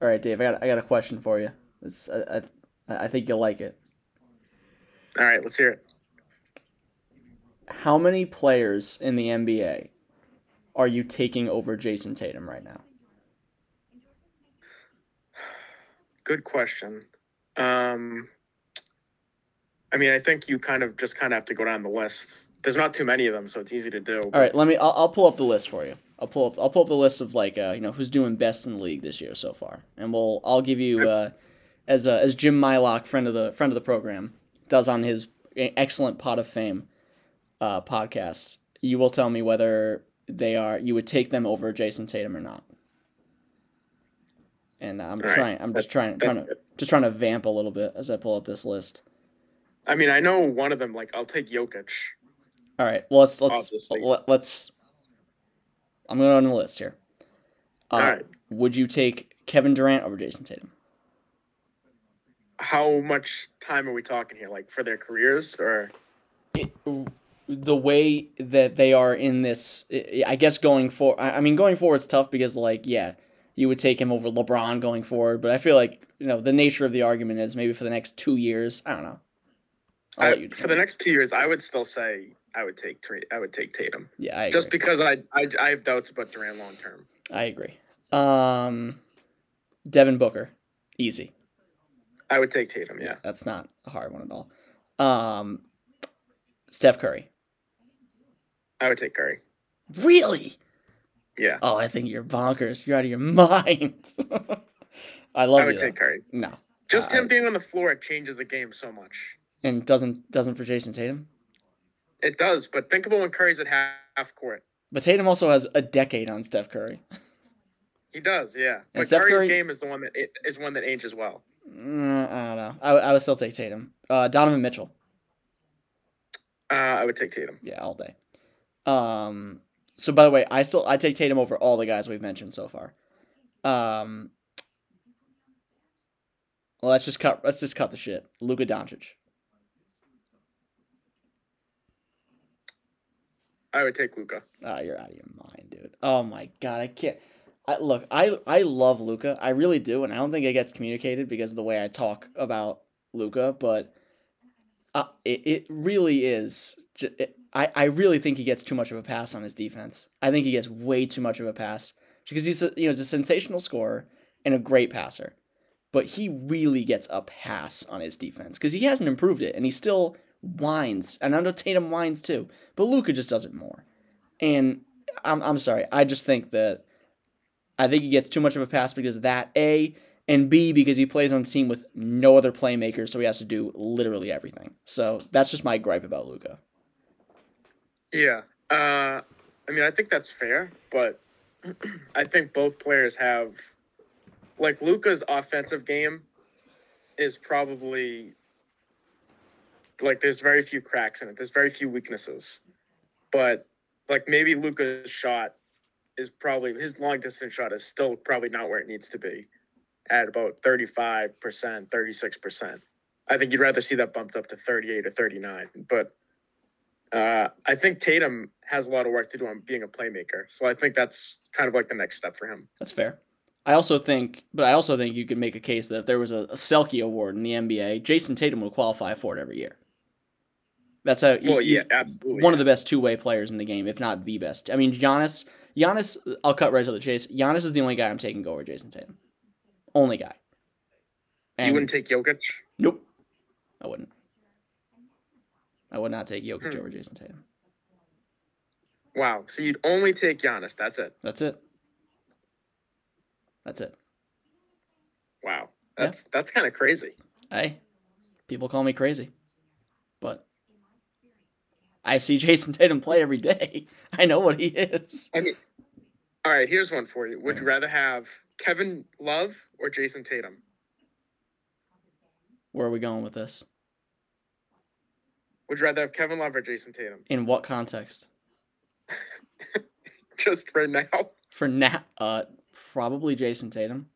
All right, Dave, I got a question for you. I think you'll like it. All right, let's hear it. How many players in the NBA are you taking over Jason Tatum right now? Good question. I mean, I think you kind of have to go down the list. There's not too many of them, so it's easy to do. All right, I'll pull up the list for you. I'll pull up the list of who's doing best in the league this year so far, and I'll give you as Jim Mylock, friend of the program, does on his excellent Pot of Fame podcast. You will tell me whether you would take them over Jason Tatum or not. And I'm just trying to vamp a little bit as I pull up this list. I mean, I know one of them. Like, I'll take Jokic. All right. Well, let's. I'm going on the list here. All right. Would you take Kevin Durant over Jason Tatum? How much time are we talking here? Like, for their careers, or the way that they are in this? I guess going forward, it's tough because, you would take him over LeBron going forward, but I feel like the nature of the argument is maybe for the next 2 years. I don't know. For the next 2 years, I would still say I would take Tatum. Yeah, I agree. Just because I have doubts about Durant long term. I agree. Devin Booker, easy. I would take Tatum. Yeah, that's not a hard one at all. Steph Curry. I would take Curry. Really? Yeah. Oh, I think you're bonkers. You're out of your mind. I love you. I would take Curry. No. Just him being on the floor, it changes the game so much. And doesn't for Jason Tatum? It does, but think about when Curry's at half court. But Tatum also has a decade on Steph Curry. He does, yeah. And but Curry's game is the one that Ainge as well. I don't know. I would still take Tatum. Donovan Mitchell. I would take Tatum. Yeah, all day. So, by the way, I take Tatum over all the guys we've mentioned so far. Well, let's just cut the shit. Luka Doncic. I would take Luka. Oh, you're out of your mind, dude. Oh my god, I can't. I love Luka. I really do, and I don't think it gets communicated because of the way I talk about Luka, but it really is. I really think he gets too much of a pass on his defense. I think he gets way too much of a pass because he's a sensational scorer and a great passer, but he really gets a pass on his defense because he hasn't improved it, and he still whines. And I know Tatum whines too, but Luka just does it more. And I'm sorry, I just think that he gets too much of a pass because of that, A, and B, because he plays on a team with no other playmakers, so he has to do literally everything. So that's just my gripe about Luka. Yeah. I mean, I think that's fair, but I think both players have, Luka's offensive game is probably, there's very few cracks in it. There's very few weaknesses. But, maybe Luka's shot is probably, his long-distance shot is still probably not where it needs to be at about 35%, 36%. I think you'd rather see that bumped up to 38 or 39, but I think Tatum has a lot of work to do on being a playmaker. So I think that's kind of the next step for him. That's fair. I also think you could make a case that if there was a Selke award in the NBA, Jason Tatum would qualify for it every year. That's how he's one of the best two-way players in the game, if not the best. I mean, Giannis, I'll cut right to the chase. Giannis is the only guy I'm taking over Jason Tatum. Only guy. And you wouldn't take Jokic? Nope. I wouldn't. I would not take Jokic over Jason Tatum. Wow. So you'd only take Giannis. That's it. Wow. That's kind of crazy. Hey, people call me crazy, but I see Jason Tatum play every day. I know what he is. I mean, all right, here's one for you. Would you rather have Kevin Love or Jason Tatum? Where are we going with this? Would you rather have Kevin Love or Jason Tatum? In what context? Just for now. For now, probably Jason Tatum.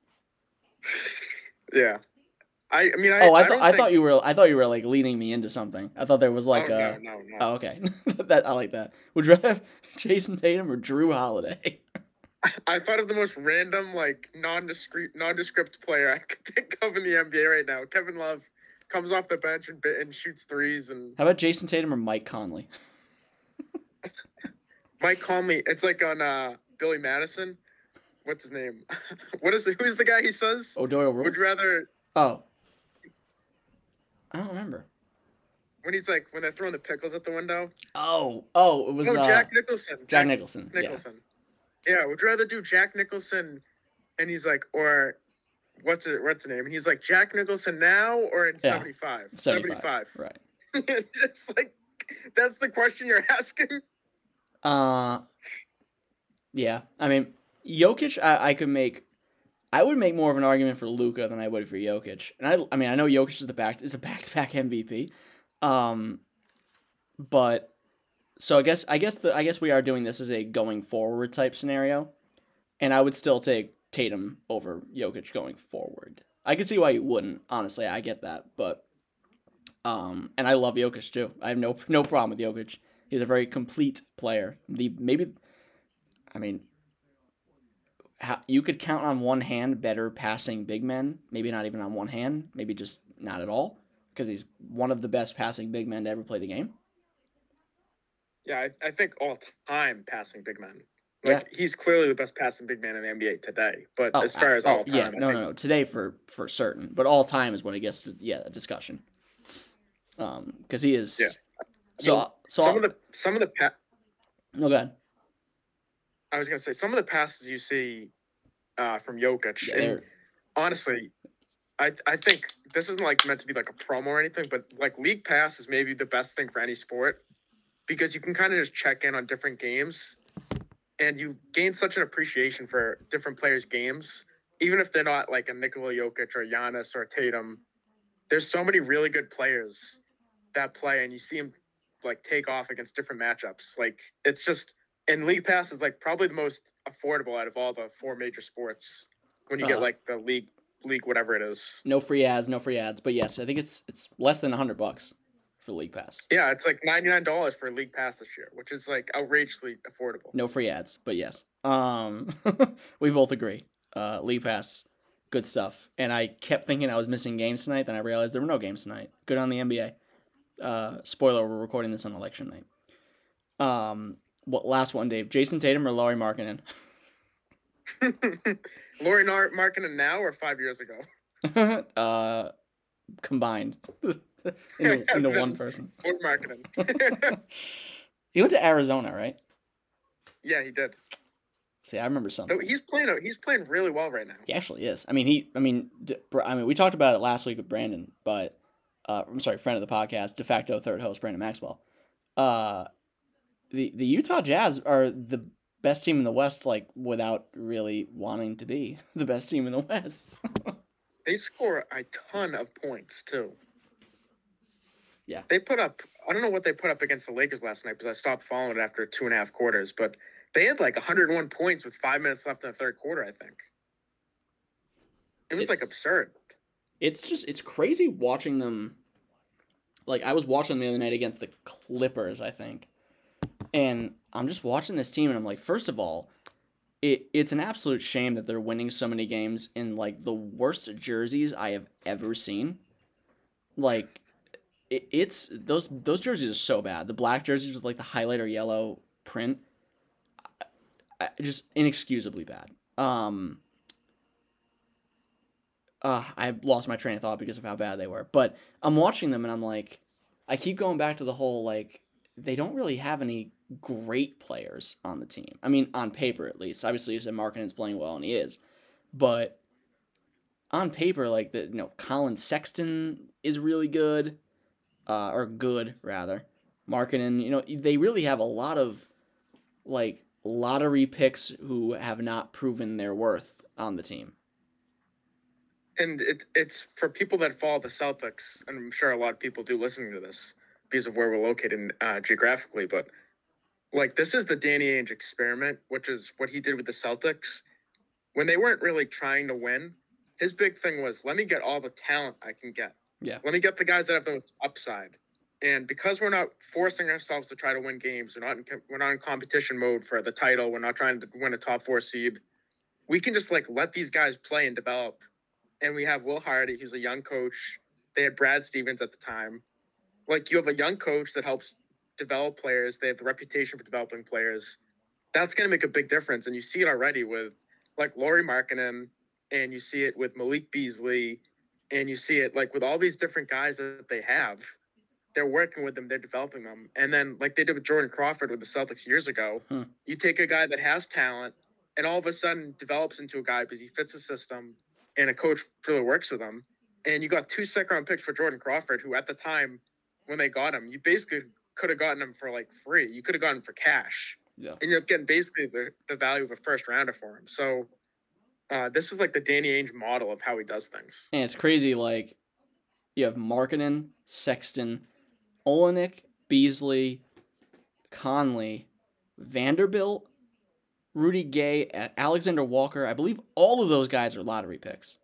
Yeah, I thought you were leading me into something. I thought there was no. Oh, okay. I like that. Would you rather have Jason Tatum or Drew Holiday? I thought of the most random, like, nondescript player I could think of in the NBA right now. Kevin Love comes off the bench and shoots threes. And how about Jason Tatum or Mike Conley? Mike Conley. It's like on Billy Madison. What's his name? Who's the guy he says? O'Doyle Rose? Would you rather... Oh. I don't remember. When he's like, when they're throwing the pickles at the window. Oh, it was... No, Jack Nicholson. Jack Nicholson. Yeah, would you rather do Jack Nicholson, and he's like, or what's the name? And he's like, Jack Nicholson now or in 75? 75. Right. Just like, that's the question you're asking? Yeah. I mean, Jokic, I would make more of an argument for Luka than I would for Jokic. And I mean, I know Jokic is a back-to-back MVP. But so I guess we are doing this as a going forward type scenario, and I would still take Tatum over Jokic going forward. I could see why you wouldn't, honestly. I get that, but and I love Jokic too. I have no problem with Jokic. He's a very complete player. You could count on one hand better passing big men. Maybe not even on one hand. Maybe just not at all, because he's one of the best passing big men to ever play the game. Yeah, I think all-time passing big men. Like, yeah. He's clearly the best passing big man in the NBA today. But all-time... Yeah, no. Today for certain. But all-time is when it gets to, a discussion. Because he is... Yeah. No, go ahead. I was going to say, some of the passes you see from Jokic... Yeah, honestly... I think this isn't like meant to be like a promo or anything, but like League Pass is maybe the best thing for any sport, because you can kind of just check in on different games, and you gain such an appreciation for different players' games, even if they're not like a Nikola Jokic or Giannis or Tatum. There's so many really good players that play, and you see them like take off against different matchups. Like, it's just, and League Pass is like probably the most affordable out of all the four major sports when you get like the league, whatever it is. No free ads. But yes, I think it's less than $100 for League Pass. Yeah, it's like $99 for League Pass this year, which is like outrageously affordable. No free ads, but yes. We both agree. League Pass, good stuff. And I kept thinking I was missing games tonight, then I realized there were no games tonight. Good on the NBA. Spoiler, we're recording this on election night. What last one, Dave? Jason Tatum or Lauri Markkanen? Lauri Markkanen now or 5 years ago? Combined. into one person. Lauri Markkanen. He went to Arizona, right? Yeah, he did. See, I remember something. So he's playing really well right now. He actually is. I mean, we talked about it last week with Brandon, but friend of the podcast, de facto third host Brandon Maxwell. The Utah Jazz are the best team in the West, like, without really wanting to be the best team in the West. They score a ton of points, too. Yeah. They put up... I don't know what they put up against the Lakers last night, because I stopped following it after 2.5 quarters, but they had, like, 101 points with 5 minutes left in the third quarter, I think. It was, like, absurd. It's just... It's crazy watching them... Like, I was watching them the other night against the Clippers, I think. And I'm just watching this team, and I'm like, first of all, it's an absolute shame that they're winning so many games in, like, the worst jerseys I have ever seen. Like, it's those jerseys are so bad. The black jerseys with, like, the highlighter yellow print, just inexcusably bad. I lost my train of thought because of how bad they were. But I'm watching them, and I'm like, I keep going back to the whole, like, they don't really have any great players on the team. I mean, on paper, at least. Obviously, you said Markkanen's playing well, and he is. But on paper, like, Colin Sexton is really good. Or good, rather. Markkanen, they really have a lot of, like, lottery picks who have not proven their worth on the team. And it's for people that follow the Celtics, and I'm sure a lot of people do listening to this, because of where we're located geographically, but like, this is the Danny Ainge experiment, which is what he did with the Celtics when they weren't really trying to win. His big thing was, let me get all the talent I can get. Yeah. Let me get the guys that have the most upside. And because we're not forcing ourselves to try to win games, we're not in competition mode for the title, we're not trying to win a top four seed, we can just like let these guys play and develop. And we have Will Hardy, who's a young coach. They had Brad Stevens at the time. Like, you have a young coach that helps develop players. They have the reputation for developing players. That's going to make a big difference. And you see it already with like Lauri Markkanen, and you see it with Malik Beasley, and you see it like with all these different guys that they have. They're working with them. They're developing them. And then like they did with Jordan Crawford with the Celtics years ago, You take a guy that has talent and all of a sudden develops into a guy because he fits a system and a coach really works with him. And you got 2 second-round picks for Jordan Crawford, who at the time when they got him, you basically could have gotten him for like free. You could have gotten him for cash. Yeah. And you're getting basically the value of a first rounder for him. So this is like the Danny Ainge model of how he does things. And it's crazy. Like, you have Markkanen, Sexton, Olenek, Beasley, Conley, Vanderbilt, Rudy Gay, Alexander Walker. I believe all of those guys are lottery picks.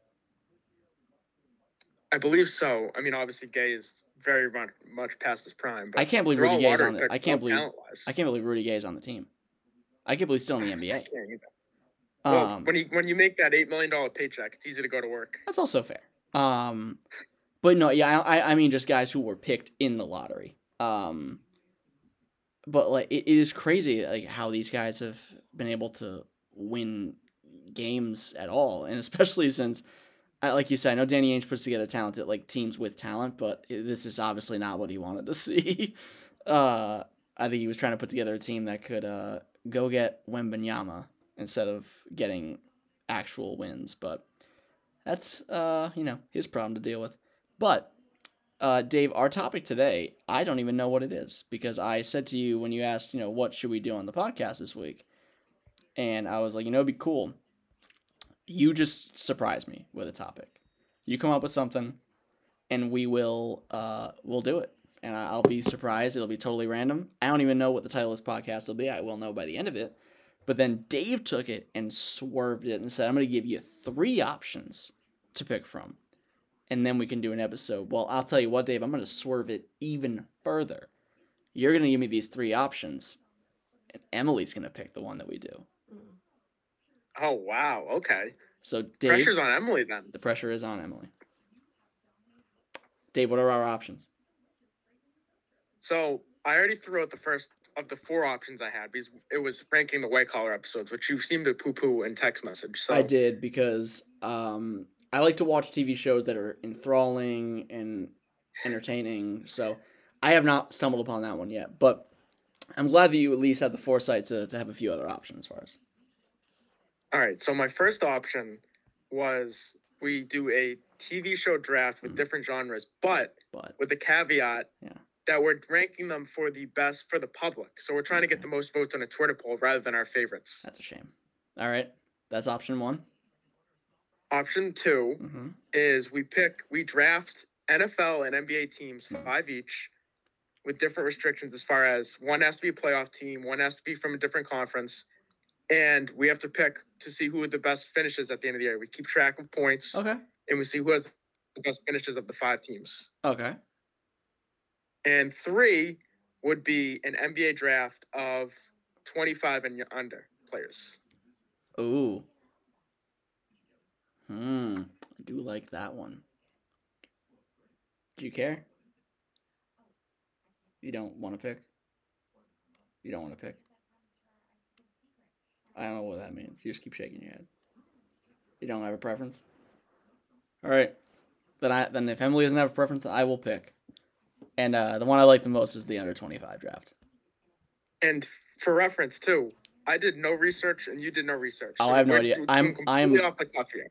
I believe so. I mean, obviously, Gay is very much past his prime. But I can't believe Rudy Gay's on the. I can't believe Rudy Gay's on the team. I can't believe he's still in the NBA. I can't either. Well, when you make that $8 million paycheck, it's easy to go to work. That's also fair. But no, yeah, I mean just guys who were picked in the lottery. But like it is crazy like how these guys have been able to win games at all, and especially since, like you said, I know Danny Ainge puts together talented like teams with talent, but this is obviously not what he wanted to see. I think he was trying to put together a team that could go get Wembanyama instead of getting actual wins, but that's his problem to deal with. But, Dave, our topic today, I don't even know what it is, because I said to you when you asked, what should we do on the podcast this week? And I was like, it'd be cool. You just surprise me with a topic. You come up with something and we'll do it. And I'll be surprised. It'll be totally random. I don't even know what the title of this podcast will be. I will know by the end of it. But then Dave took it and swerved it and said, I'm going to give you 3 options to pick from. And then we can do an episode. Well, I'll tell you what, Dave, I'm going to swerve it even further. You're going to give me these 3 options, and Emily's going to pick the one that we do. Oh, wow. Okay. So, Dave. Pressure's on Emily, then. The pressure is on Emily. Dave, what are our options? So, I already threw out the first of the 4 options I had, because it was ranking the white-collar episodes, which you seem to poo-poo in text message. So. I did, because... I like to watch TV shows that are enthralling and entertaining, so I have not stumbled upon that one yet. But I'm glad that you at least had the foresight to have a few other options for us. All right, so my first option was we do a TV show draft with different genres, but with the caveat that we're ranking them for the public. So we're trying to get the most votes on a Twitter poll rather than our favorites. That's a shame. All right, that's option 1. Option 2 is we draft NFL and NBA teams, 5 each, with different restrictions as far as one has to be a playoff team, one has to be from a different conference, and we have to pick to see who the best finishes at the end of the year. We keep track of points, and we see who has the best finishes of the 5 teams. Okay. And 3 would be an NBA draft of 25 and under players. Ooh. I do like that one. Do you care? You don't want to pick? You don't want to pick? I don't know what that means. You just keep shaking your head. You don't have a preference? All right. Then if Emily doesn't have a preference, I will pick. And the one I like the most is the under 25 draft. And for reference, too, I did no research, and you did no research. So I have no idea. I'm completely off the cuff here.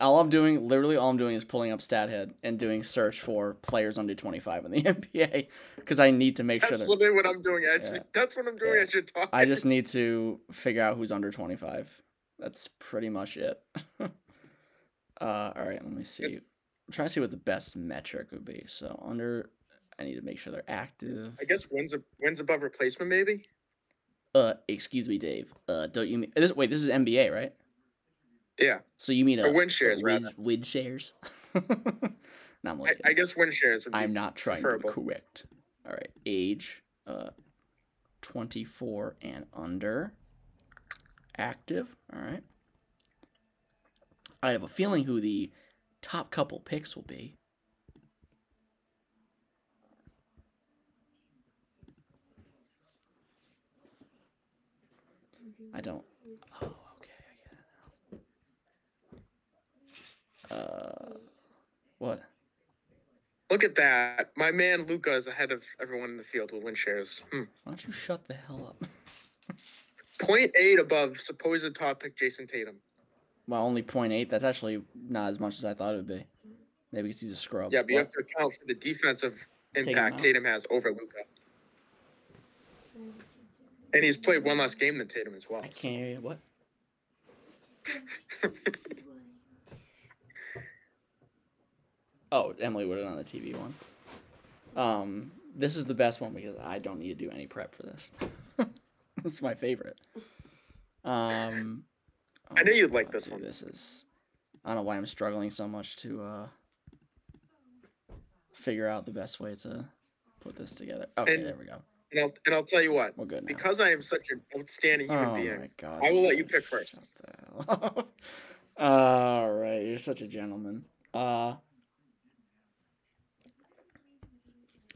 All I'm doing is pulling up StatHead and doing search for players under 25 in the NBA, because I need to make sure. That's literally what I'm doing. That's what I'm doing. Yeah. I should talk. I just need to figure out who's under 25. That's pretty much it. All right, let me see. I'm trying to see what the best metric would be. So under, I need to make sure they're active. I guess wins above replacement, maybe. Excuse me, Dave. Don't you mean this? Wait, this is NBA, right? Yeah. So you mean win shares? No, I guess win shares. Would be I'm not trying preferable. To be correct. All right, age, 24 and under, active. All right. I have a feeling who the top couple picks will be. I don't. Oh, okay, I get it now. What? Look at that. My man Luka is ahead of everyone in the field with win shares. Why don't you shut the hell up? 0.8 above supposed top pick Jason Tatum. Well, only 0.8. That's actually not as much as I thought it would be. Maybe because he's a scrub. Yeah, but you have to account for the defensive impact Tatum has over Luka. And he's played one less game than Tatum as well. I can't hear you. What? Oh, Emily would have done the TV one. This is the best one because I don't need to do any prep for this. This is my favorite. I knew you'd like this one. This is. I don't know why I'm struggling so much to figure out the best way to put this together. Okay, there we go. And I'll tell you what. We're good now. Because I am such an outstanding human being, my God, I will let you pick first. All right, you're such a gentleman.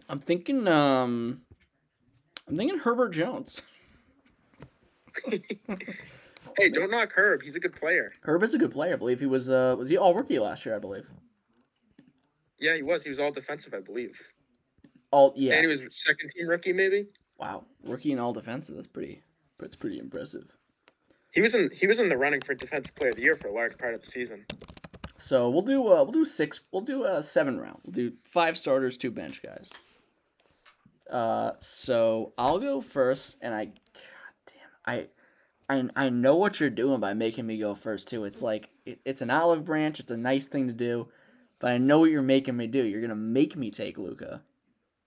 I'm thinking Herbert Jones. Hey, don't knock Herb. He's a good player. Herb is a good player. I believe he was he all rookie last year, I believe. Yeah, he was. He was all defensive, I believe. All, yeah. And he was second team rookie, maybe. Wow, rookie and all defensive. That's pretty impressive. He was in the running for defensive player of the year for a large part of the season. So we'll do 7 round. We'll do 5 starters, 2 bench guys. So I'll go first, and I know what you're doing by making me go first, too. It's like, it's an olive branch. It's a nice thing to do, but I know what you're making me do. You're going to make me take Luka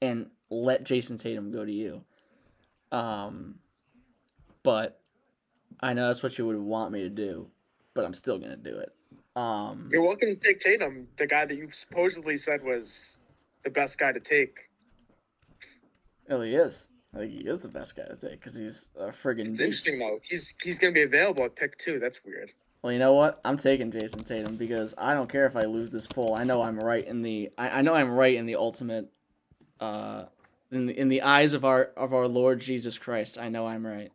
and let Jason Tatum go to you. But I know that's what you would want me to do, but I'm still going to do it. You're welcome to take Tatum, the guy that you supposedly said was the best guy to take. Well, he is. I think he is the best guy to take because he's a friggin' beast. Interesting though. He's gonna be available at pick 2. That's weird. Well, you know what? I'm taking Jason Tatum because I don't care if I lose this poll. I know I'm right in the. I know I'm right in the ultimate. In the eyes of our Lord Jesus Christ, I know I'm right.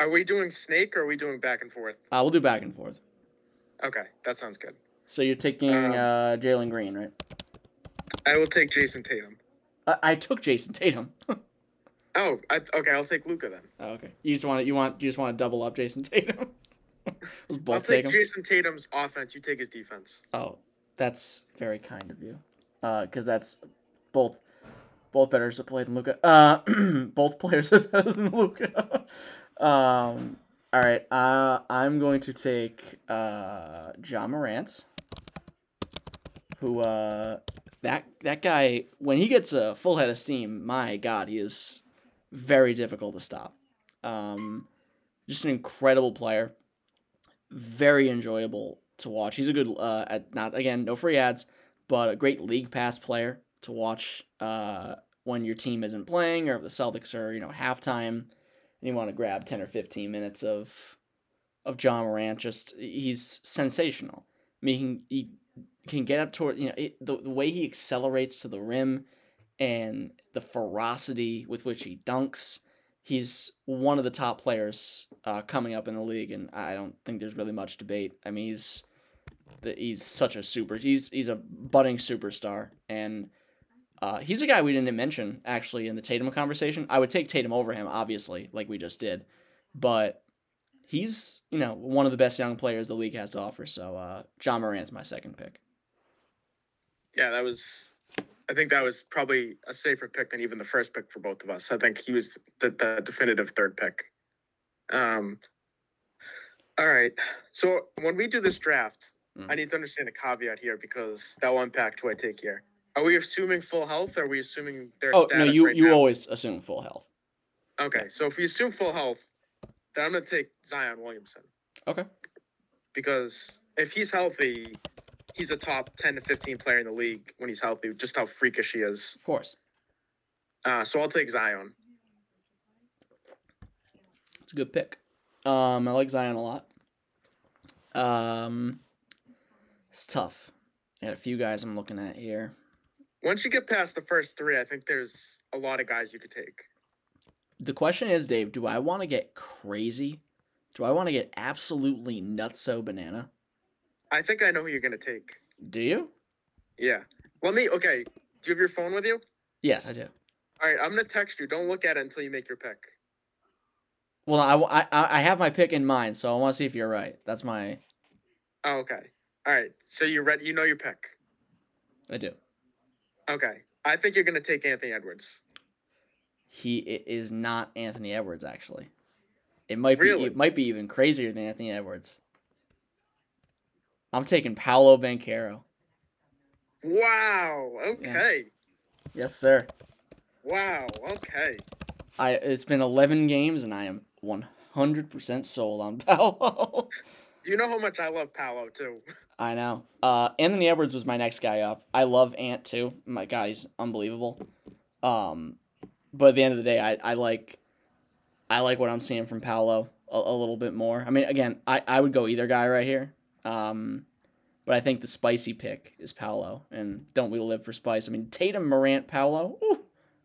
Are we doing snake or are we doing back and forth? We'll do back and forth. Okay, that sounds good. So you're taking Jalen Green, right? I will take Jason Tatum. I took Jason Tatum. Oh, okay. I'll take Luka then. Oh, okay. You just want to double up Jason Tatum. I'll take Jason Tatum's offense. You take his defense. Oh, that's very kind of you. Because that's both better to play than Luka. Both players are better than Luka. All right. I'm going to take Ja Morant, who that guy when he gets a full head of steam, my God, he is. Very difficult to stop. Just an incredible player. Very enjoyable to watch. He's a good, no free ads, but a great league pass player to watch when your team isn't playing or if the Celtics are, halftime and you want to grab 10 or 15 minutes of John Morant. Just, he's sensational. I mean, he can get up toward, the way he accelerates to the rim and the ferocity with which he dunks, he's one of the top players coming up in the league, and I don't think there's really much debate. I mean, he's such a super. He's a budding superstar, and he's a guy we didn't mention actually in the Tatum conversation. I would take Tatum over him, obviously, like we just did, but he's one of the best young players the league has to offer. So Ja Morant's my second pick. Yeah, that was. I think that was probably a safer pick than even the first pick for both of us. I think he was the definitive third pick. All right. So when we do this draft, I need to understand a caveat here because that will impact who I take here. Are we assuming full health? Or are we assuming their status? Oh, no, you always assume full health. Okay. So if we assume full health, then I'm going to take Zion Williamson. Okay. Because if he's healthy – he's a top 10 to 15 player in the league when he's healthy, just how freakish he is. Of course. So I'll take Zion. It's a good pick. I like Zion a lot. It's tough. I got a few guys I'm looking at here. Once you get past the first three, I think there's a lot of guys you could take. The question is, Dave, do I want to get crazy? Do I want to get absolutely nutso banana? I think I know who you're going to take. Do you? Yeah. Okay, do you have your phone with you? Yes, I do. All right, I'm going to text you. Don't look at it until you make your pick. Well, I have my pick in mind, so I want to see if you're right. That's my... Oh, okay. All right, so you're ready. You know your pick. I do. Okay, I think you're going to take Anthony Edwards. It is not Anthony Edwards, actually. It might be even crazier than Anthony Edwards. I'm taking Paolo Banchero. Wow. Okay. Yeah. Yes, sir. Wow. Okay. It's been 11 games, and I am 100% sold on Paolo. You know how much I love Paolo, too. I know. Anthony Edwards was my next guy up. I love Ant, too. My God, he's unbelievable. But at the end of the day, I like what I'm seeing from Paolo a little bit more. I mean, again, I would go either guy right here. But I think the spicy pick is Paolo, and don't we live for spice? I mean, Tatum, Morant, Paolo. Ooh,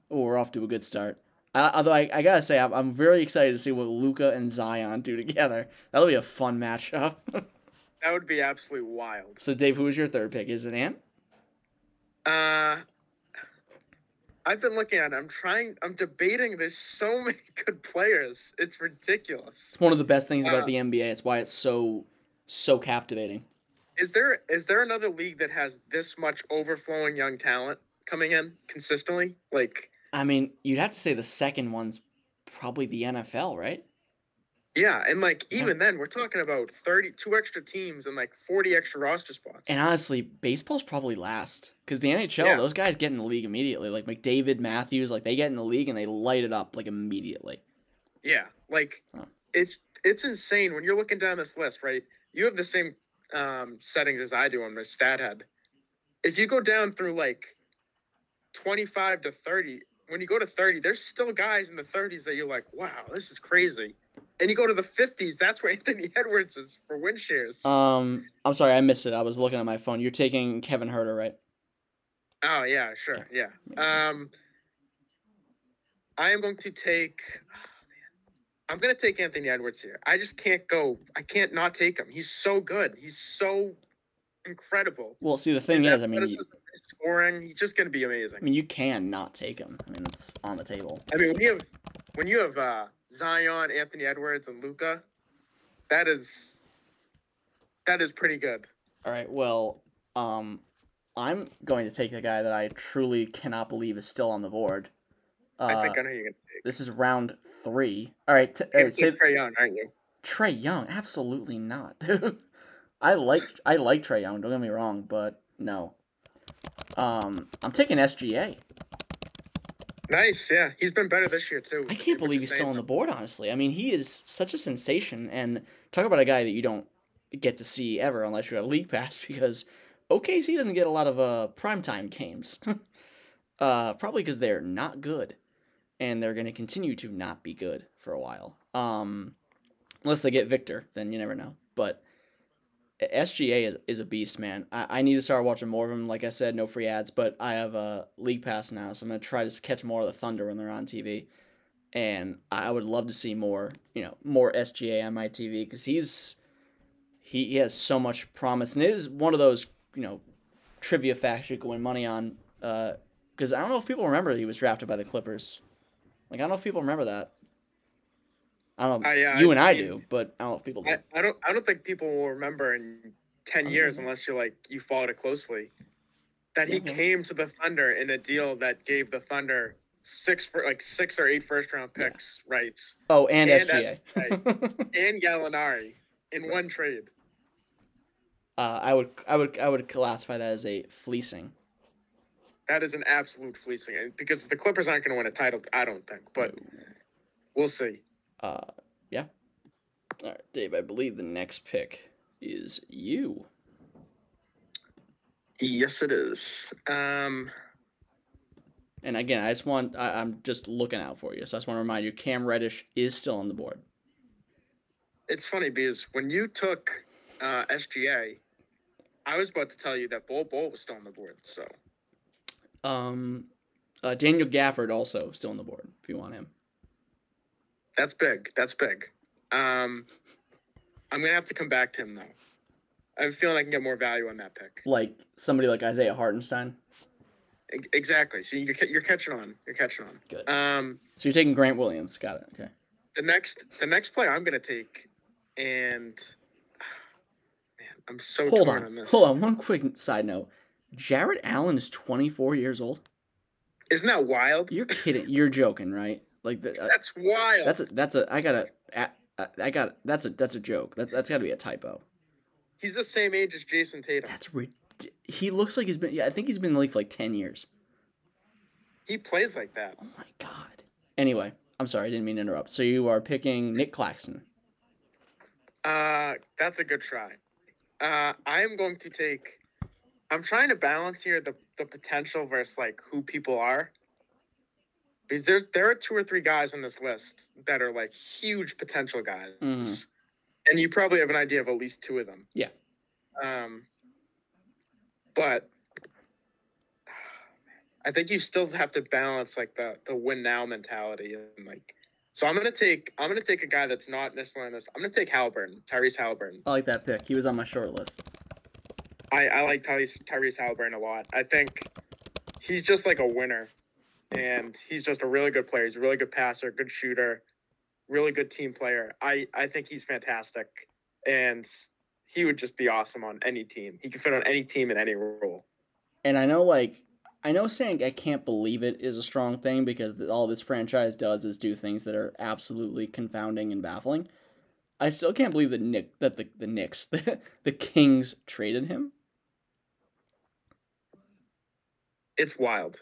we're off to a good start. Although I got to say, I'm very excited to see what Luka and Zion do together. That'll be a fun matchup. That would be absolutely wild. So, Dave, who was your third pick? Is it Ant? I've been looking at it. I'm debating. There's so many good players. It's ridiculous. It's one of the best things about the NBA. It's why it's so captivating. Is there another league that has this much overflowing young talent coming in consistently? Like, I mean, you'd have to say the second one's probably the NFL, right? Yeah, and then we're talking about 32 extra teams and 40 extra roster spots. And honestly, baseball's probably last because the NHL, those guys get in the league immediately. Like McDavid, Matthews, they get in the league and they light it up immediately. Yeah, It's insane when you're looking down this list, right? You have the same settings as I do on my stat head. If you go down through 25 to 30, when you go to 30, there's still guys in the 30s that you're like, wow, this is crazy. And you go to the 50s, that's where Anthony Edwards is for win shares. I'm sorry, I missed it. I was looking at my phone. You're taking Kevin Huerter, right? Oh, yeah, sure, yeah. I am going to take... I'm going to take Anthony Edwards here. I just can't go. I can't not take him. He's so good. He's so incredible. Well, see, the thing is, I mean... scoring, he's just going to be amazing. I mean, you can not take him. I mean, it's on the table. I mean, when you have Zion, Anthony Edwards, and Luka, that is pretty good. All right, well, I'm going to take the guy that I truly cannot believe is still on the board. I think I know who you're going to take. This is round 3. All right, Trae Young, aren't you? Trae Young, absolutely not, dude. I like Trae Young. Don't get me wrong, but no. I'm taking SGA. Nice, yeah. He's been better this year, too. I can't believe he's still on the board, honestly. I mean, he is such a sensation. And talk about a guy that you don't get to see ever unless you have League Pass because OKC doesn't get a lot of primetime games. Probably because they're not good. And they're going to continue to not be good for a while. Unless they get Victor, then you never know. But... SGA is a beast, man. I need to start watching more of him. Like I said, no free ads, but I have a League Pass now, so I'm going to try to catch more of the Thunder when they're on TV. And I would love to see more SGA on my TV because he has so much promise. And it is one of those, trivia facts you can win money on because I don't know if people remember he was drafted by the Clippers. I don't know if people remember that. I don't know. I do, but I don't know if people do. I don't think people will remember in 10 years unless you're you followed it closely. That he came to the Thunder in a deal that gave the Thunder 6 or 8 first-round picks, rights. Oh, and SGA. And Gallinari in one trade. I would classify that as a fleecing. That is an absolute fleecing, because the Clippers aren't going to win a title, I don't think, but we'll see. Yeah. All right, Dave, I believe the next pick is you. Yes, it is. And again, I just want, I'm just looking out for you. So I just want to remind you, Cam Reddish is still on the board. It's funny because when you took SGA, I was about to tell you that Bol was still on the board. So, Daniel Gafford also still on the board if you want him. That's big. That's big. I'm going to have to come back to him, though. I have a feeling I can get more value on that pick. Like somebody like Isaiah Hartenstein? Exactly. So you're catching on. You're catching on. Good. So you're taking Grant Williams. Got it. Okay. The next player I'm going to take, and man, I'm so torn on this. Hold on. One quick side note. Jarrett Allen is 24 years old. Isn't that wild? You're kidding. You're joking, right? Like that's wild. That's a joke. That's got to be a typo. He's the same age as Jason Tatum. That's ridiculous. He looks like he's been. Yeah, I think he's been in the league for like 10 years. He plays like that. Oh my god. Anyway, I'm sorry, I didn't mean to interrupt. So you are picking Nick Claxton. That's a good try. I am going to take. I'm trying to balance here the potential versus like who people are. Because there are two or three guys on this list that are like huge potential guys. Mm-hmm. And you probably have an idea of at least two of them. Yeah. But I think you still have to balance like the win now mentality and like. So I'm gonna take a guy that's not necessarily on this. I'm gonna take Haliburton, Tyrese Haliburton. I like that pick. He was on my short list. I like Tyrese Haliburton a lot. I think he's just like a winner, and he's just a really good player. He's a really good passer, good shooter. Really good team player. I think he's fantastic, and he would just be awesome on any team. He could fit on any team in any role. And I know saying I can't believe it is a strong thing because all this franchise does is do things that are absolutely confounding and baffling. I still can't believe that the Kings traded him. It's wild.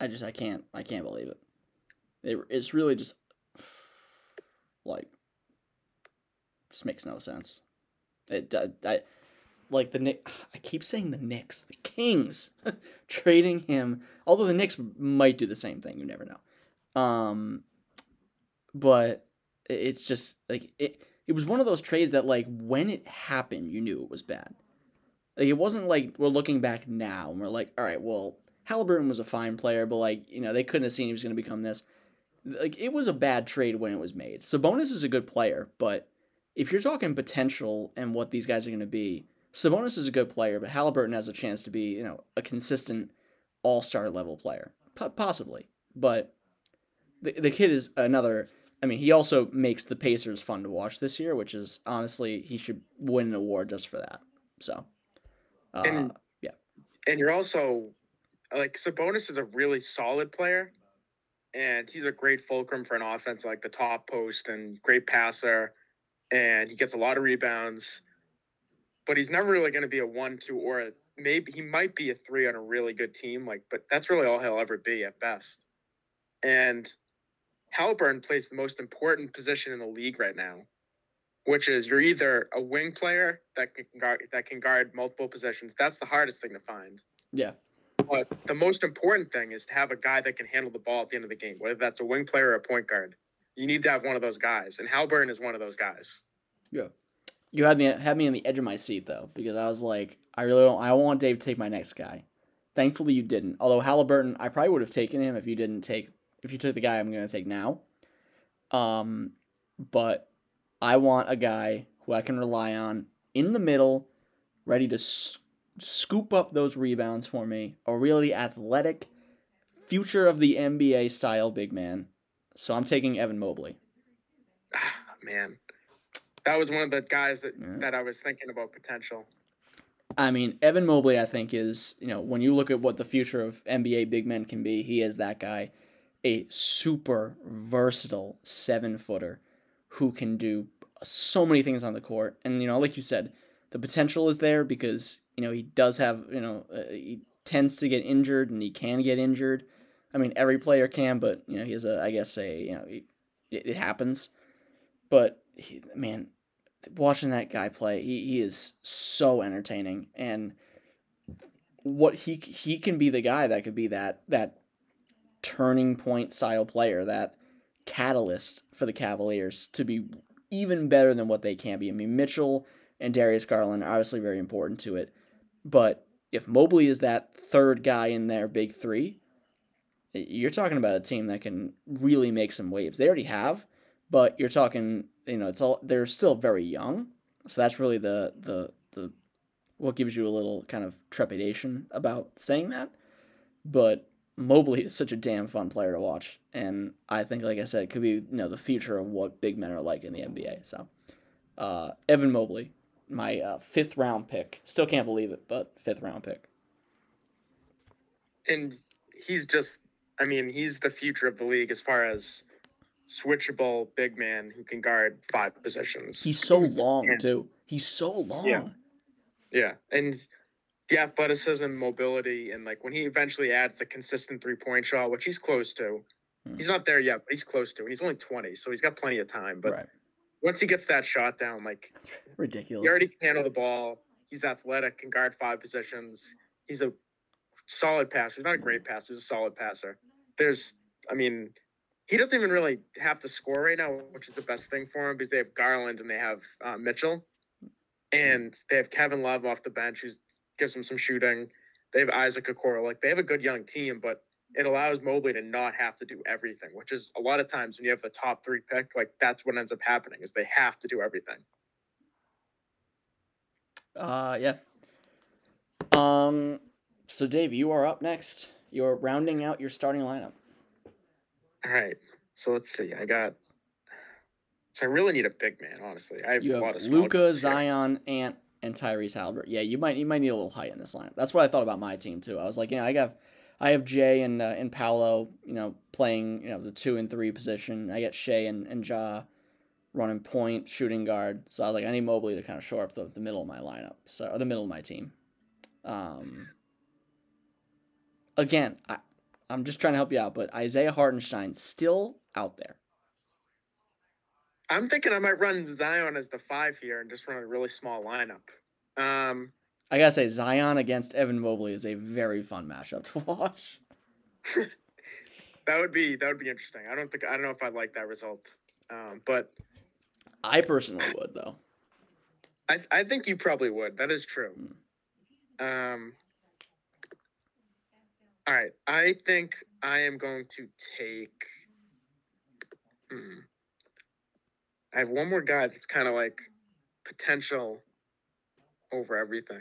I can't believe it. It's really just, like, just makes no sense. I keep saying the Knicks, the Kings, trading him. Although the Knicks might do the same thing, you never know. But it's just, like, it was one of those trades that, like, when it happened, you knew it was bad. Like, it wasn't like we're looking back now and we're like, all right, well, Haliburton was a fine player, but, like, you know, they couldn't have seen he was going to become this. Like, it was a bad trade when it was made. Sabonis is a good player, but if you're talking potential and what these guys are going to be, Sabonis is a good player, but Haliburton has a chance to be, you know, a consistent all-star level player, possibly. But the kid is another. I mean, he also makes the Pacers fun to watch this year, which is honestly he should win an award just for that. So, yeah. And you're also like Sabonis is a really solid player. And he's a great fulcrum for an offense, like the top post and great passer. And he gets a lot of rebounds. But he's never really going to be a 1-2 or maybe he might be a 3 on a really good team. Like, but that's really all he'll ever be at best. And Haliburton plays the most important position in the league right now, which is you're either a wing player that can guard multiple positions. That's the hardest thing to find. Yeah. But the most important thing is to have a guy that can handle the ball at the end of the game, whether that's a wing player or a point guard. You need to have one of those guys, and Haliburton is one of those guys. Yeah, you had me on the edge of my seat though, because I was like, I don't want Dave to take my next guy. Thankfully, you didn't. Although Haliburton, I probably would have taken him if you took the guy I'm going to take now. But I want a guy who I can rely on in the middle, ready to scoop up those rebounds for me, a really athletic, future of the NBA style big man. So I'm taking Evan Mobley. Ah, man. That was one of the guys that I was thinking about potential. I mean, Evan Mobley, I think, is, you know, when you look at what the future of NBA big men can be, he is that guy, a super versatile 7-footer who can do so many things on the court. And, you know, like you said, the potential is there because, you know, he does have, you know, he tends to get injured and he can get injured. I mean, every player can, but, you know, he has it happens. But, watching that guy play, he is so entertaining. And what he can be the guy that could be that turning point style player, that catalyst for the Cavaliers to be even better than what they can be. I mean, Mitchell and Darius Garland are obviously very important to it, but if Mobley is that third guy in their big three, you're talking about a team that can really make some waves. They already have, but you're talking, they're still very young, so that's really the what gives you a little kind of trepidation about saying that. But Mobley is such a damn fun player to watch, and I think, like I said, it could be the future of what big men are like in the NBA. So Evan Mobley, my fifth round pick. Still can't believe it, but fifth round pick. And he's just, he's the future of the league as far as switchable big man who can guard five positions. He's so long, too. He's so long. Yeah. And the athleticism, mobility, and when he eventually adds the consistent three-point shot, which he's close to. He's not there yet, but he's close to. And he's only 20, so he's got plenty of time. But once he gets that shot down, ridiculous. He already can handle the ball. He's athletic, can guard five positions. He's a solid passer. He's not a great passer. He's a solid passer. He doesn't even really have to score right now, which is the best thing for him, because they have Garland and they have Mitchell. And they have Kevin Love off the bench, who gives them some shooting. They have Isaac Okoro. They have a good young team, but it allows Mobley to not have to do everything, which is a lot of times when you have the top three pick, that's what ends up happening, is they have to do everything. So, Dave, you are up next. You're rounding out your starting lineup. All right. So, let's see. I really need a big man, honestly. You have Luka, Zion, Ant, and Tyrese Haliburton. Yeah, you might need a little height in this lineup. That's what I thought about my team too. I was like, I have Jay and Paolo, playing the 2 and 3 position. I get Shai and Ja running point, shooting guard. So I was like, I need Mobley to kind of shore up the middle of my lineup. So or the middle of my team. Again, I'm just trying to help you out, but Isaiah Hartenstein's still out there. I'm thinking I might run Zion as the 5 here and just run a really small lineup. I gotta say, Zion against Evan Mobley is a very fun matchup to watch. that would be interesting. I don't know if I'd like that result, but I personally would though. I think you probably would. That is true. All right, I think I am going to take. I have one more guy that's kind of potential over everything.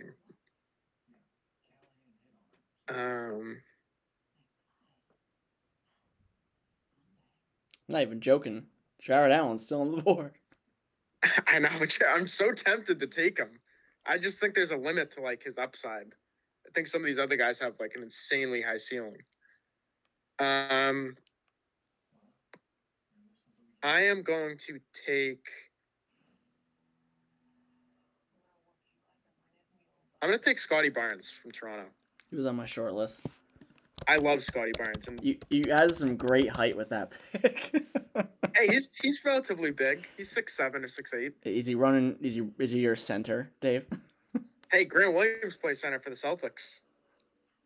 Not even joking. Jarrett Allen's still on the board. I know. I'm so tempted to take him. I just think there's a limit to his upside. I think some of these other guys have an insanely high ceiling. I am going to take. I'm going to take Scotty Barnes from Toronto. He was on my short list. I love Scotty Barnes. And you added some great height with that pick. Hey, he's relatively big. He's 6'7" or 6'8". Is he running? Is he your center, Dave? Hey, Grant Williams plays center for the Celtics.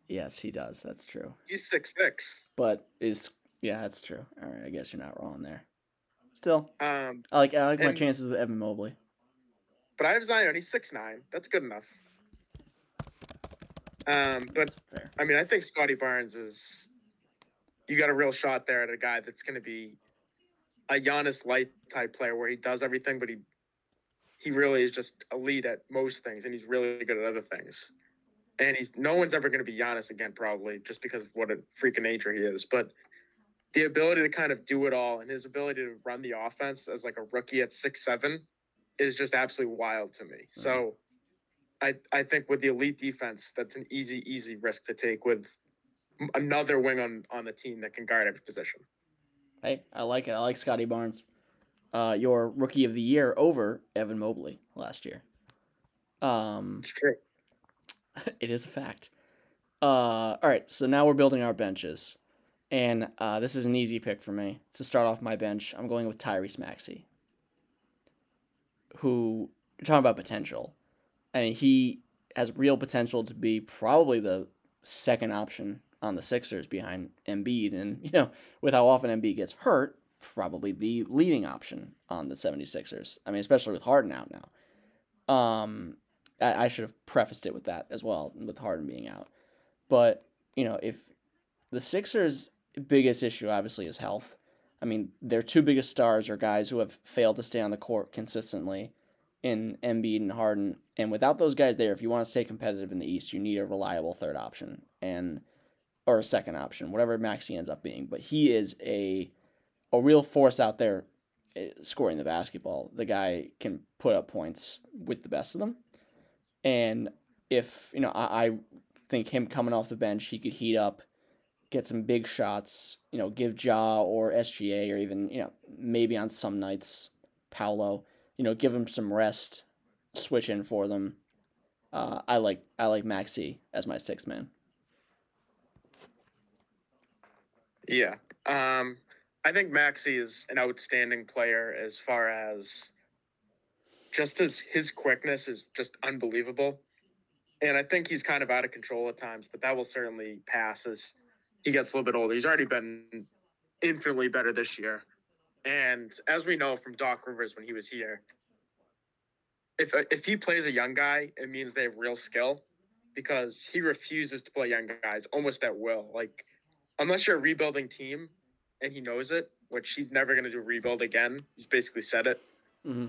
Yes, he does. That's true. He's 6'6". But that's true. All right, I guess you're not wrong there. Still, I like my chances with Evan Mobley. But I have Zion. He's 6'9". That's good enough. But I think Scotty Barnes is. You got a real shot there at a guy that's going to be a Giannis light type player, where he does everything, but he really is just elite at most things, and he's really good at other things. And no one's ever going to be Giannis again, probably, just because of what a freak of nature he is, but. The ability to kind of do it all and his ability to run the offense as a rookie at 6'7" is just absolutely wild to me. Mm-hmm. So I think with the elite defense, that's an easy risk to take with another wing on the team that can guard every position. Hey, I like it. I like Scotty Barnes, your rookie of the year over Evan Mobley last year. It's true. It is a fact. All right, so now we're building our benches. And this is an easy pick for me. To start off my bench, I'm going with Tyrese Maxey, who, you're talking about potential. I mean, he has real potential to be probably the second option on the Sixers behind Embiid. And, you know, with how often Embiid gets hurt, probably the leading option on the 76ers. I mean, especially with Harden out now. I should have prefaced it with that as well, with Harden being out. But, you know, if the Sixers' biggest issue, obviously, is health. I mean, their two biggest stars are guys who have failed to stay on the court consistently in Embiid and Harden. And without those guys there, if you want to stay competitive in the East, you need a reliable third option or a second option, whatever Maxey ends up being. But he is a real force out there scoring the basketball. The guy can put up points with the best of them. And if, you know, I think him coming off the bench, he could heat up, get some big shots, you know, give Ja or SGA or even, you know, maybe on some nights, Paolo, you know, give him some rest, switch in for them. I like Maxey as my sixth man. Yeah. I think Maxey is an outstanding player as far as just as his quickness is just unbelievable. And I think he's kind of out of control at times, but that will certainly pass as he gets a little bit older. He's already been infinitely better this year. And as we know from Doc Rivers when he was here, if he plays a young guy, it means they have real skill because he refuses to play young guys almost at will. Like, unless you're a rebuilding team, and he knows it, which he's never going to do rebuild again. He's basically said it. Mm-hmm.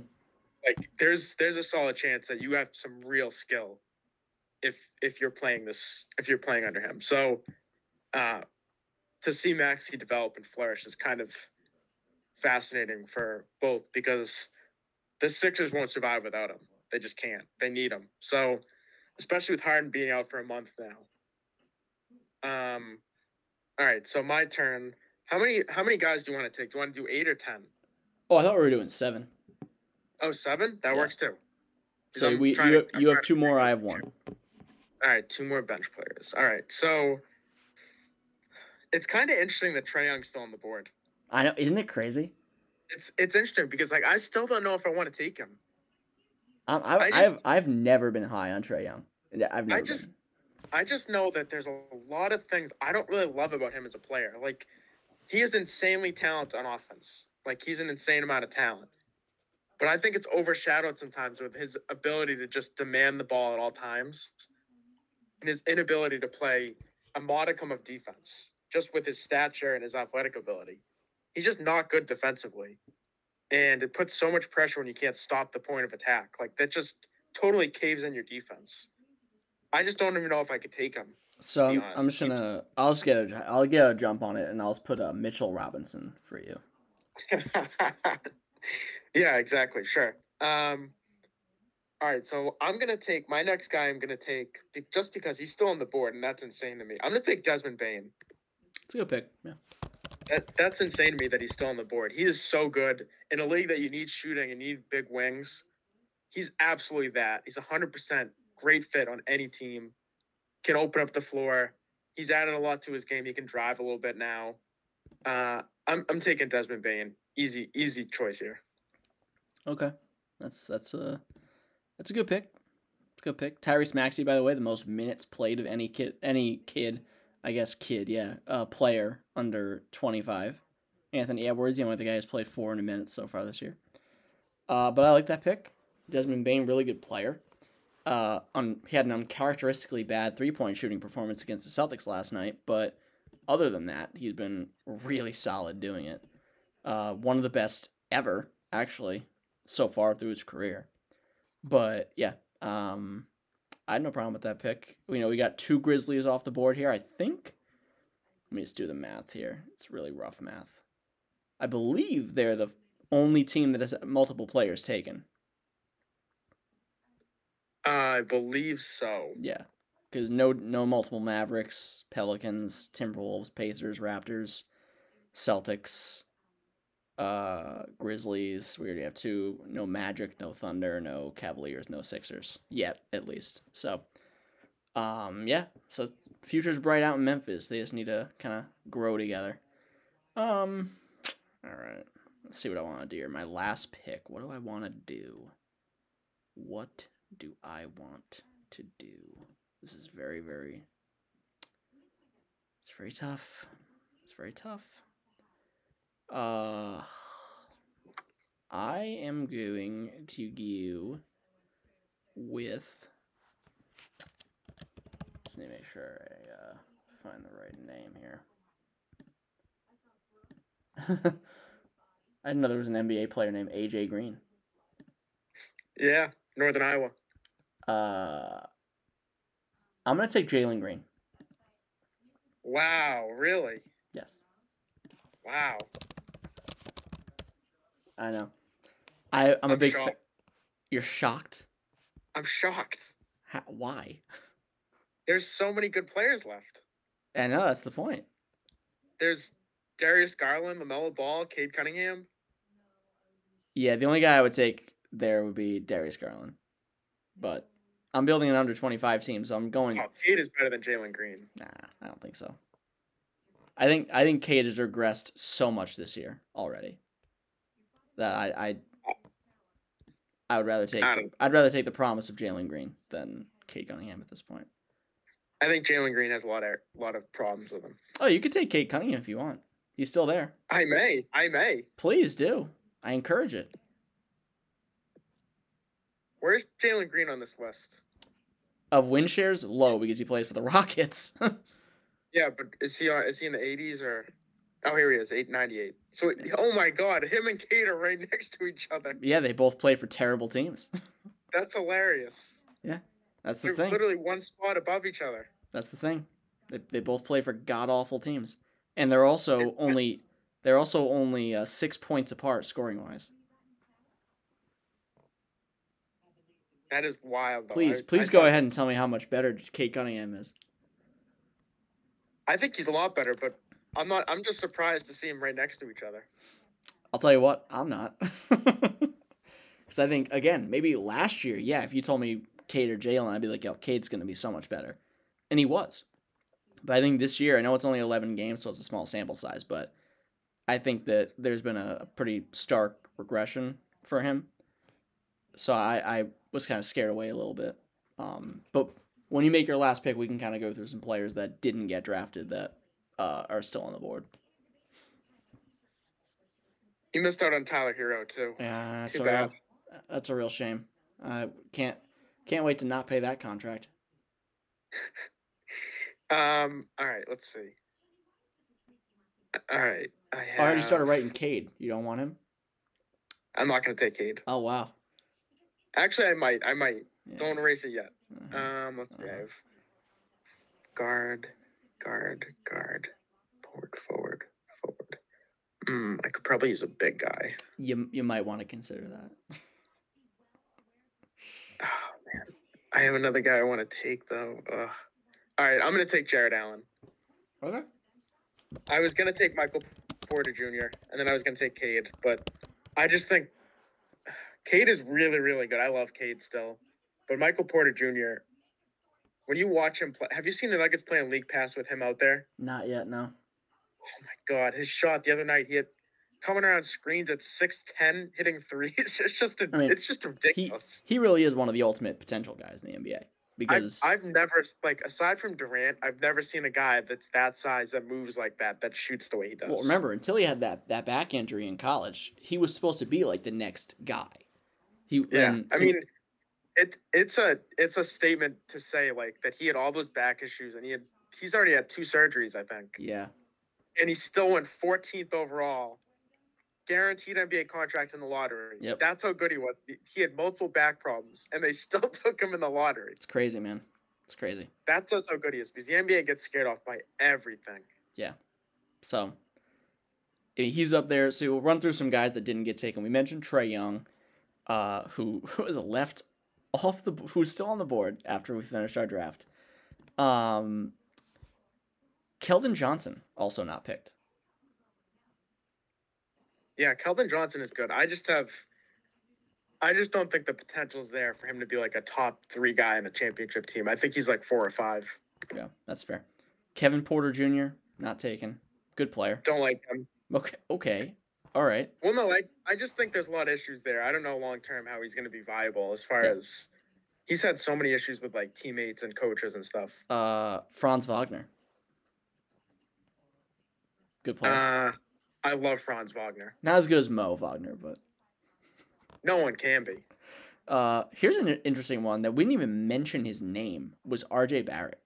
Like, there's a solid chance that you have some real skill if you're playing under him. So to see Maxey develop and flourish is kind of fascinating for both because the Sixers won't survive without him. They just can't. They need him. So especially with Harden being out for a month now. All right, so my turn. How many guys do you want to take? Do you want to do 8 or 10? Oh, I thought we were doing 7. Oh, 7? That works too. So you have 2 more. I have 1. All right, 2 more bench players. All right, so it's kind of interesting that Trae Young's still on the board. I know, isn't it crazy? It's interesting because like I still don't know if I want to take him. I've never been high on Trae Young. I just know that there's a lot of things I don't really love about him as a player. Like, he is insanely talented on offense. Like, he's an insane amount of talent. But I think it's overshadowed sometimes with his ability to just demand the ball at all times and his inability to play a modicum of defense, just with his stature and his athletic ability. He's just not good defensively. And it puts so much pressure when you can't stop the point of attack. Like, that just totally caves in your defense. I just don't even know if I could take him. So I'm just gonna. I'll get a jump on it, and I'll put a Mitchell Robinson for you. Yeah, exactly. Sure. All right. So I'm gonna take my next guy. I'm gonna take just because he's still on the board, and that's insane to me. I'm gonna take Desmond Bane. It's a good pick. Yeah. That's insane to me that he's still on the board. He is so good in a league that you need shooting and need big wings. He's absolutely that. He's 100% great fit on any team. Can open up the floor. He's added a lot to his game. He can drive a little bit now. I'm taking Desmond Bane. Easy choice here. Okay, that's a good pick. It's a good pick. Tyrese Maxey, by the way, the most minutes played of any player under 25. Anthony Edwards, the only other guy who's played 400 minutes so far this year. But I like that pick. Desmond Bane, really good player. He had an uncharacteristically bad three-point shooting performance against the Celtics last night, but other than that, he's been really solid doing it. One of the best ever, actually, so far through his career. But, yeah, I had no problem with that pick. You know, we got 2 Grizzlies off the board here, I think. Let me just do the math here. It's really rough math. I believe they're the only team that has multiple players taken. I believe so. Yeah, because no multiple Mavericks, Pelicans, Timberwolves, Pacers, Raptors, Celtics, Grizzlies. We already have 2. No Magic, no Thunder, no Cavaliers, no Sixers yet, at least. So, yeah. So future's bright out in Memphis. They just need to kind of grow together. All right. Let's see what I want to do here. My last pick. What do I want to do? What do I want to do. This is very, it's very tough. It's very tough. I am going to go with, just need to make sure I find the right name here. I didn't know there was an NBA player named AJ Green. Yeah, Northern Iowa. I'm going to take Jalen Green. Wow, really? Yes. Wow. I know. I'm a big fan. You're shocked? I'm shocked. How, why? There's so many good players left. I know, that's the point. There's Darius Garland, LaMelo Ball, Cade Cunningham. Yeah, the only guy I would take there would be Darius Garland. But I'm building an under 25 team, so I'm going. Oh, Cade is better than Jalen Green. Nah, I don't think so. I think Cade has regressed so much this year already that I would rather take the promise of Jalen Green than Cade Cunningham at this point. I think Jalen Green has a lot of problems with him. Oh, you could take Cade Cunningham if you want. He's still there. I may. Please do. I encourage it. Where's Jalen Green on this list? Of win shares, low because he plays for the Rockets. Yeah, but is he in the 80s or? Oh, here he is, 898. So, oh my God, him and Cade are right next to each other. Yeah, they both play for terrible teams. That's hilarious. Yeah, that's the thing. They're literally one spot above each other. That's the thing. They both play for god awful teams, and they're also only 6 points apart scoring wise. That is wild. Though. Please go ahead and tell me how much better Cade Cunningham is. I think he's a lot better, but I'm not. I'm just surprised to see him right next to each other. I'll tell you what, I'm not, because I think again maybe last year, yeah. If you told me Cade or Jalen, I'd be like, yo, Cade's going to be so much better, and he was. But I think this year, I know it's only 11 games, so it's a small sample size, but I think that there's been a pretty stark regression for him. So I was kind of scared away a little bit, but. When you make your last pick, we can kind of go through some players that didn't get drafted that are still on the board. You missed out on Tyler Hero too. Yeah, that's a real shame. I can't wait to not pay that contract. All right. Let's see. All right. I already started writing Cade. You don't want him? I'm not gonna take Cade. Oh wow. Actually, I might. Yeah. Don't erase it yet. Uh-huh. Let's see. I have guard, forward. I could probably use a big guy. You might want to consider that. Oh man, I have another guy I want to take though. All right, I'm gonna take Jarrett Allen. Okay. I was gonna take Michael Porter Jr. and then I was gonna take Cade, but I just think Cade is really, really good. I love Cade still. But Michael Porter Jr., when you watch him play, have you seen the Nuggets playing League Pass with him out there? Not yet, no. Oh, my God. His shot the other night, he had coming around screens at 6'10", hitting threes. It's just ridiculous. He really is one of the ultimate potential guys in the NBA. Because I've never, aside from Durant, I've never seen a guy that's that size, that moves like that, that shoots the way he does. Well, remember, until he had that back injury in college, he was supposed to be, the next guy. It's a statement to say that he had all those back issues and he's already had 2 surgeries, I think. Yeah. And he still went 14th overall, guaranteed NBA contract in the lottery. Yep. That's how good he was. He had multiple back problems and they still took him in the lottery. It's crazy, man. It's crazy. That says how good he is because the NBA gets scared off by everything. Yeah. So he's up there. So we'll run through some guys that didn't get taken. We mentioned Trae Young, who was left off who's still on the board after we finished our draft. Keldon Johnson also not picked. Yeah, Keldon Johnson is good. I just don't think the potential's there for him to be a top 3 guy in a championship team. I think he's 4 or 5. Yeah, that's fair. Kevin Porter Jr. not taken. Good player. Don't like him. Okay. All right. Well, no, I just think there's a lot of issues there. I don't know long term how he's going to be viable as far as He's had so many issues with like teammates and coaches and stuff. Franz Wagner. Good player. I love Franz Wagner. Not as good as Mo Wagner, but no one can be. Here's an interesting one that we didn't even mention his name was RJ Barrett.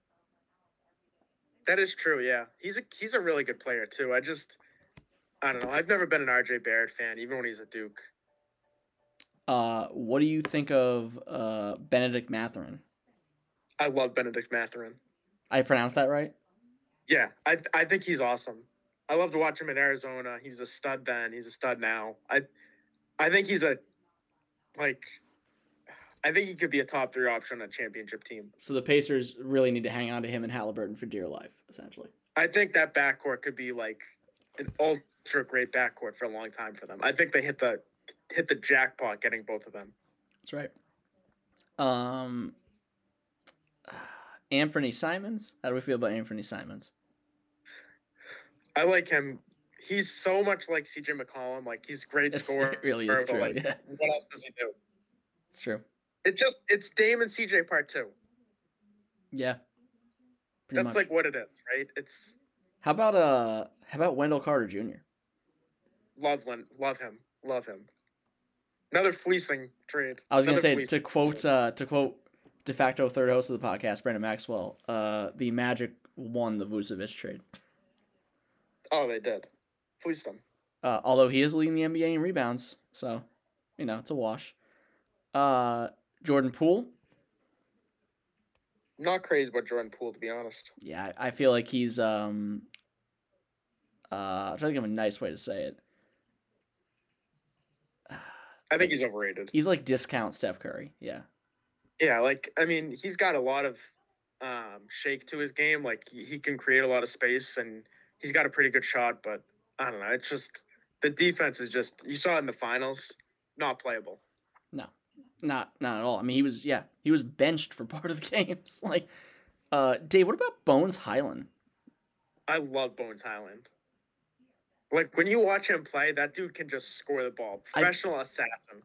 That is true, yeah. He's a really good player too. I don't know. I've never been an RJ Barrett fan, even when he's at Duke. What do you think of Benedict Mathurin? I love Benedict Mathurin. I pronounced that right? Yeah, I think he's awesome. I love to watch him in Arizona. He was a stud then. He's a stud now. I think he's a I think he could be a top three option on a championship team. So the Pacers really need to hang on to him and Haliburton for dear life, essentially. I think that backcourt could be like an ultra great backcourt for a long time for them. I think they hit the jackpot getting both of them. That's right. Anfernee Simons. How do we feel about Anfernee Simons? I like him. He's so much like C.J. McCollum. Like, he's great scorer. It really is true. Like, yeah. What else does he do? It's true. It's Dame and C.J. part two. Yeah. That's much. Like what it is, right? It's. How about Wendell Carter Jr.? Love him. Another fleecing trade. I was going to say, to quote de facto third host of the podcast, Brandon Maxwell, the Magic won the Vucevic trade. Oh, they did. Fleeced them. Although he is leading the NBA in rebounds, so, you know, it's a wash. Jordan Poole. Not crazy about Jordan Poole, to be honest. Yeah, I feel like he's I'm trying to think of a nice way to say it. I think he's overrated. He's like discount Steph Curry, yeah. Yeah, he's got a lot of shake to his game. Like, he can create a lot of space, and he's got a pretty good shot, but I don't know. It's just the defense is just – you saw it in the finals, not playable. No, not at all. I mean, he was benched for part of the games. Like, Dave, what about Bones Hyland? I love Bones Hyland. Like, when you watch him play, that dude can just score the ball. Professional assassin.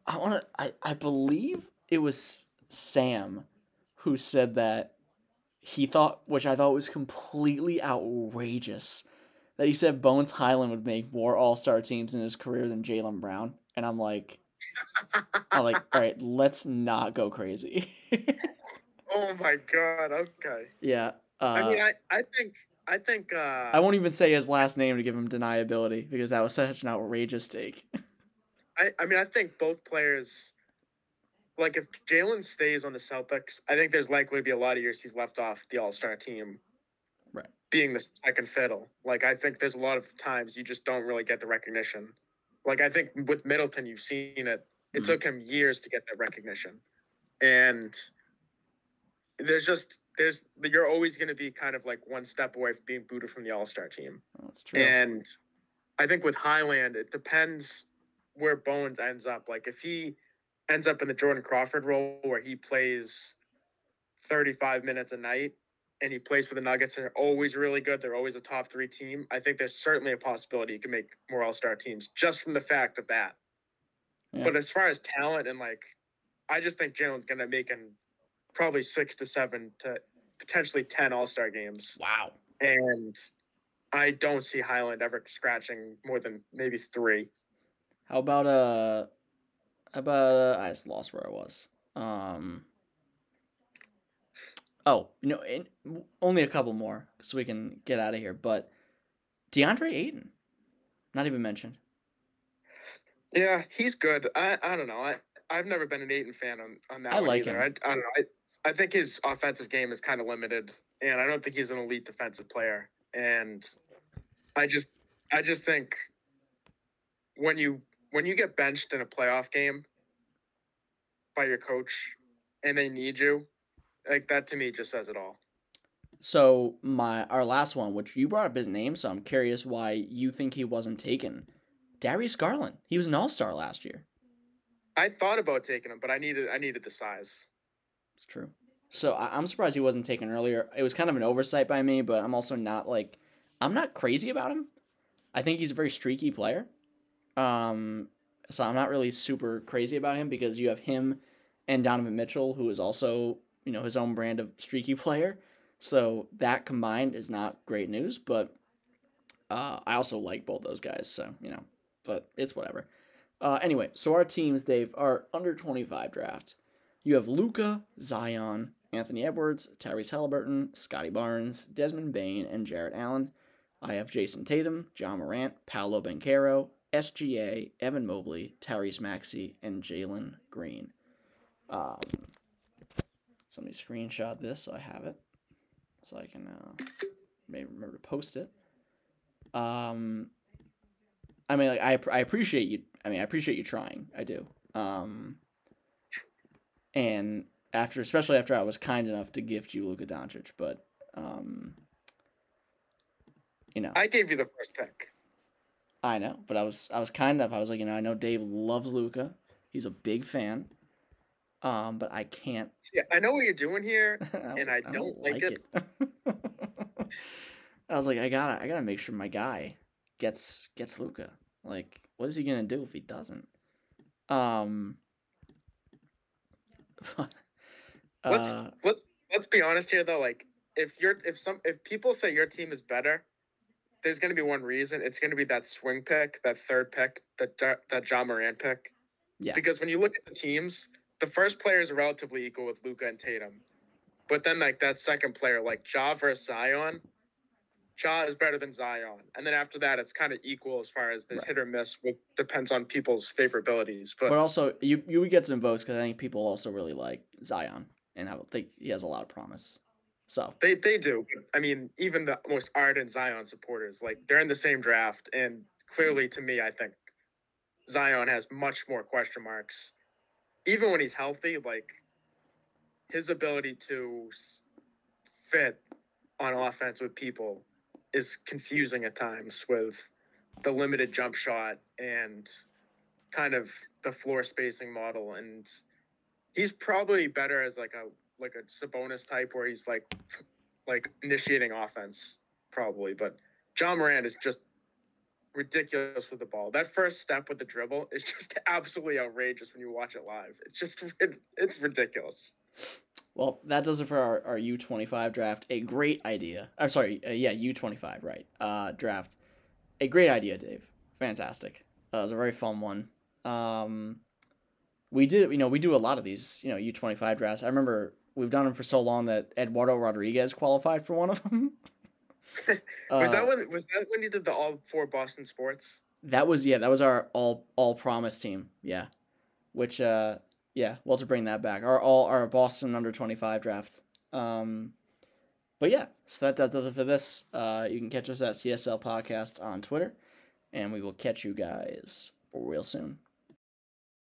I believe it was Sam who said that he thought, which I thought was completely outrageous, that he said Bones Hyland would make more All-Star teams in his career than Jaylen Brown. And I'm like, all right, let's not go crazy. Oh my God. Okay. Yeah. I think I won't even say his last name to give him deniability because that was such an outrageous take. I think both players, like, if Jalen stays on the Celtics, I think there's likely to be a lot of years he's left off the All-Star team, right? Being the second fiddle. Like, I think there's a lot of times you just don't really get the recognition. Like, I think with Middleton, you've seen it. It took him years to get that recognition. And you're always going to be kind of like one step away from being booted from the All-Star team. Oh, that's true. And I think with Hyland, it depends where Bones ends up. Like, if he ends up in the Jordan Crawford role where he plays 35 minutes a night and he plays for the Nuggets and they're always really good, they're always a top three team, I think there's certainly a possibility he can make more All-Star teams just from the fact of that. Yeah. But as far as talent and I just think Jalen's going to make an probably 6 to 7 to potentially 10 All-Star games. Wow. And I don't see Hyland ever scratching more than maybe 3. How about I just lost where I was. Only a couple more so we can get out of here. But DeAndre Ayton, not even mentioned. Yeah, he's good. I don't know. I've never been an Ayton fan on that. I one like either. Him. I don't know. I think his offensive game is kind of limited, and I don't think he's an elite defensive player. And I just think when you get benched in a playoff game by your coach and they need you, like, that to me just says it all. So our last one, which you brought up his name, so I'm curious why you think he wasn't taken. Darius Garland. He was an All-Star last year. I thought about taking him, but I needed the size. It's true. So I'm surprised he wasn't taken earlier. It was kind of an oversight by me, but I'm also not I'm not crazy about him. I think he's a very streaky player. So I'm not really super crazy about him because you have him and Donovan Mitchell, who is also, you know, his own brand of streaky player. So that combined is not great news, but I also like both those guys, so, you know, but it's whatever. Anyway, so our teams, Dave, are under 25 draft. You have Luka, Zion, Anthony Edwards, Tyrese Haliburton, Scotty Barnes, Desmond Bain, and Jarrett Allen. I have Jason Tatum, Ja Morant, Paolo Banchero, SGA, Evan Mobley, Tyrese Maxey, and Jalen Green. Somebody screenshot this so I have it, so I can maybe remember to post it. I mean, like, I appreciate you. I mean, I appreciate you trying. I do. And after, especially after I was kind enough to gift you Luka Doncic, but you know, I gave you the first pick. I know, but I was kind enough. I was like, you know, I know Dave loves Luka. He's a big fan. But I can't. Yeah, I know what you're doing here, and I don't like it. I was like, I gotta make sure my guy gets Luka. Like, what is he gonna do if he doesn't? Let's be honest here, though. Like, if people say your team is better, there's gonna be one reason. It's gonna be that swing pick, that third pick, that Ja Morant pick. Yeah. Because when you look at the teams, the first player is relatively equal with Luka and Tatum, but then like that second player, like Ja versus Zion, Ja is better than Zion, and then after that, it's kind of equal as far as this right. Hit or miss. Which depends on people's favorabilities, but also you would get some votes because I think people also really like Zion and I think he has a lot of promise. So they do. I mean, even the most ardent Zion supporters, like, they're in the same draft, and clearly to me, I think Zion has much more question marks. Even when he's healthy, like, his ability to fit on offense with people is confusing at times with the limited jump shot and kind of the floor spacing model. And he's probably better as like a Sabonis type where he's like initiating offense probably. But Ja Morant is just ridiculous with the ball. That first step with the dribble is just absolutely outrageous when you watch it live. It's just it's ridiculous. Well, that does it for our U25 draft. A great idea. I'm sorry. Yeah, U25, right. Draft. A great idea, Dave. Fantastic. It was a very fun one. We do a lot of these, you know, U25 drafts. I remember we've done them for so long that Eduardo Rodriguez qualified for one of them. Was that when you did the all four Boston sports? That was our all promise team. Yeah. Which, we'll have to bring that back. Our Boston under 25 draft. But yeah, so that does it for this. You can catch us at CSL Podcast on Twitter, and we will catch you guys real soon.